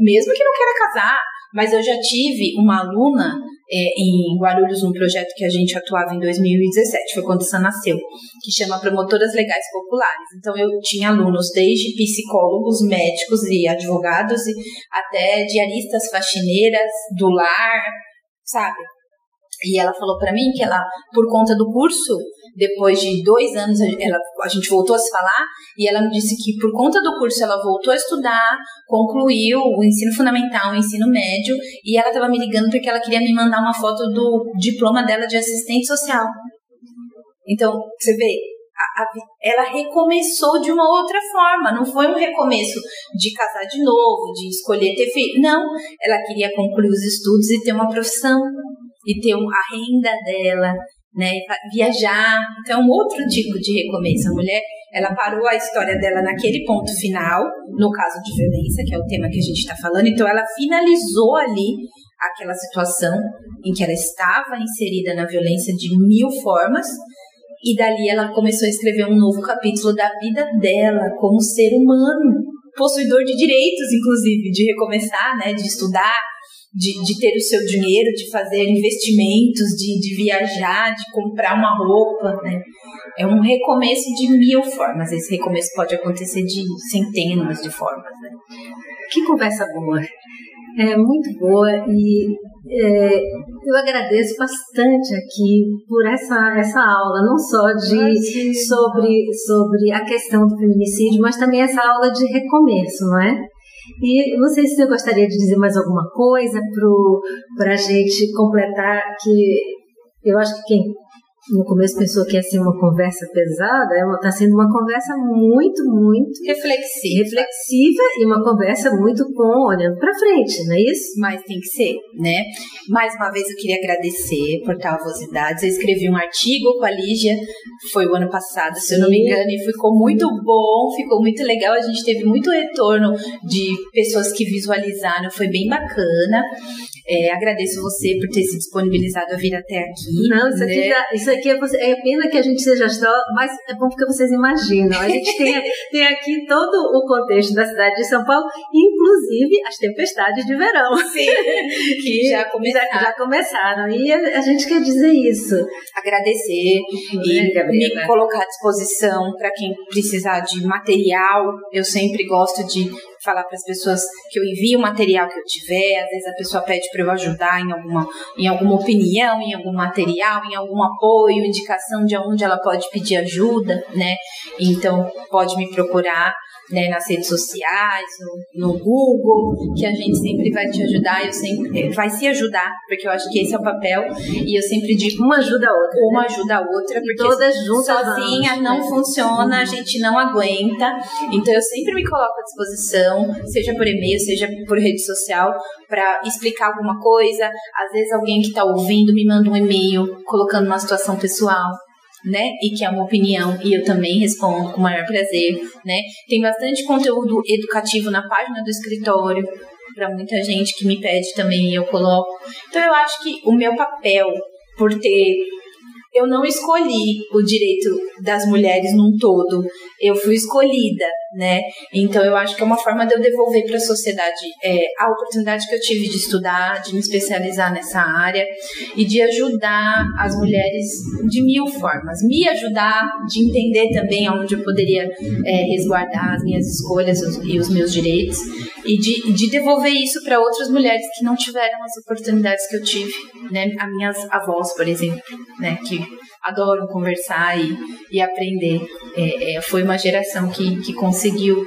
mesmo que não queira casar. Mas eu já tive uma aluna é, em Guarulhos, num projeto que a gente atuava em dois mil e dezessete, foi quando você nasceu, que chama Promotoras Legais Populares. Então, eu tinha alunos desde psicólogos, médicos e advogados, até diaristas, faxineiras do lar, sabe? E ela falou pra mim que ela, por conta do curso, depois de dois anos, ela, a gente voltou a se falar, e ela me disse que por conta do curso ela voltou a estudar, concluiu o ensino fundamental, o ensino médio, e ela estava me ligando porque ela queria me mandar uma foto do diploma dela de assistente social. Então, você vê, a, a, ela recomeçou de uma outra forma, não foi um recomeço de casar de novo, de escolher ter filho, não. Ela queria concluir os estudos e ter uma profissão, e ter a renda dela, né, viajar. Então é um outro tipo de recomeço. A mulher, ela parou a história dela naquele ponto final, no caso de violência, que é o tema que a gente está falando. Então ela finalizou ali aquela situação em que ela estava inserida na violência de mil formas, e dali ela começou a escrever um novo capítulo da vida dela como ser humano, possuidor de direitos, inclusive, de recomeçar, né, de estudar, De, de ter o seu dinheiro, de fazer investimentos, de, de viajar, de comprar uma roupa, né? É um recomeço de mil formas. Esse recomeço pode acontecer de centenas de formas, né? Que conversa boa. É muito boa, e é, eu agradeço bastante aqui por essa, essa aula, não só de, sobre, sobre a questão do feminicídio, mas também essa aula de recomeço, não é? E não sei se você gostaria de dizer mais alguma coisa para a gente completar, que eu acho que quem no começo pensou que ia ser uma conversa pesada, está sendo uma conversa muito, muito reflexiva, reflexiva e uma conversa muito com olhando para frente, não é isso? Mas tem que ser, né? Mais uma vez eu queria agradecer por tal Vozidades. Eu escrevi um artigo com a Lígia, foi o ano passado, se Sim. eu não me engano, e ficou muito bom, ficou muito legal. A gente teve muito retorno de pessoas que visualizaram, foi bem bacana. É, agradeço você por ter se disponibilizado a vir até aqui. Não, isso aqui, né? dá, isso aqui é, é pena que a gente seja só, mas é bom porque vocês imaginam. A gente tem, tem aqui todo o contexto da cidade de São Paulo, inclusive as tempestades de verão. Sim, que já começaram. Já, já começaram. E a, a gente quer dizer isso. Agradecer Muito e bem, me colocar à disposição para quem precisar de material. Eu sempre gosto de falar para as pessoas que eu envio o material que eu tiver, às vezes a pessoa pede para eu ajudar em alguma, em alguma opinião, em algum material, em algum apoio, indicação de onde ela pode pedir ajuda, né? Então pode me procurar, né, nas redes sociais, no, no Google, que a gente sempre vai te ajudar, eu sempre, vai se ajudar, porque eu acho que esse é o papel, e eu sempre digo, uma ajuda a outra, uma né? ajuda a outra, porque todas juntas sozinha não né? funciona, a gente não aguenta, então eu sempre me coloco à disposição, seja por e-mail, seja por rede social, para explicar alguma coisa, às vezes alguém que está ouvindo me manda um e-mail colocando uma situação pessoal, né? E que é uma opinião, e eu também respondo com o maior prazer, né? Tem bastante conteúdo educativo na página do escritório, para muita gente que me pede também, eu coloco. Então eu acho que o meu papel, por ter... Eu não escolhi o direito das mulheres num todo, eu fui escolhida, né? Então eu acho que é uma forma de eu devolver para a sociedade é, a oportunidade que eu tive de estudar, de me especializar nessa área e de ajudar as mulheres de mil formas, me ajudar, de entender também onde eu poderia é, resguardar as minhas escolhas e os meus direitos e de, de devolver isso para outras mulheres que não tiveram as oportunidades que eu tive, né? As minhas avós, por exemplo, né? Que adoram conversar e, e aprender. É, é, foi uma geração que, que conseguiu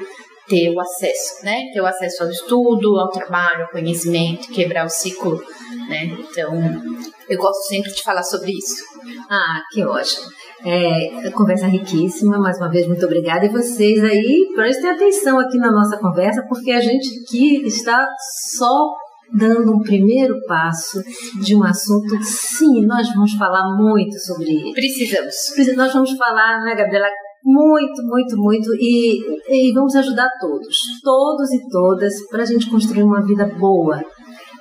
ter o acesso, né? Ter o acesso ao estudo, ao trabalho, ao conhecimento, quebrar o ciclo, né? Então, eu gosto sempre de falar sobre isso. Ah, que ótimo. É, conversa riquíssima, mais uma vez, muito obrigada. E vocês aí, prestem atenção aqui na nossa conversa, porque a gente aqui está só... dando um primeiro passo de um assunto, sim, nós vamos falar muito sobre ele. Precisamos. Nós vamos falar, né, Gabriela, muito, muito, muito, e, e vamos ajudar todos, todos e todas, para a gente construir uma vida boa.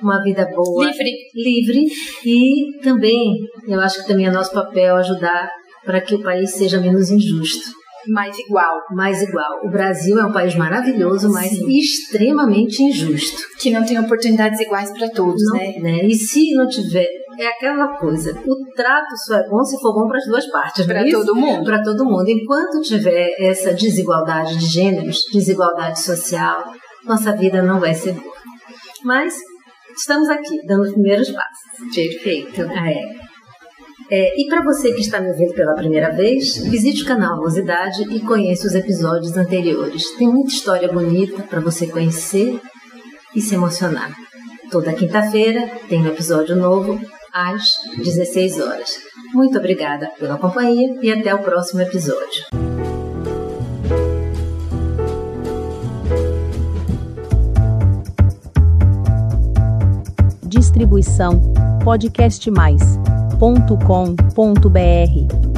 Uma vida boa. Livre. Livre. E também, eu acho que também é nosso papel ajudar para que o país seja menos injusto. Mais igual. Mais igual. O Brasil é um país maravilhoso, mas Sim. extremamente injusto. Que não tem oportunidades iguais para todos, não, né? né? E se não tiver, é aquela coisa, o trato só é bom se for bom para as duas partes. Para todo mundo. Para todo mundo. Enquanto tiver essa desigualdade de gêneros, desigualdade social, nossa vida não vai ser boa. Mas estamos aqui, dando os primeiros passos. Perfeito. Ah, é. É, e para você que está me ouvindo pela primeira vez, visite o canal Vozidade e conheça os episódios anteriores. Tem muita história bonita para você conhecer e se emocionar. Toda quinta-feira tem um episódio novo às dezesseis horas. Muito obrigada pela companhia e até o próximo episódio. Distribuição podcast mais ponto com ponto br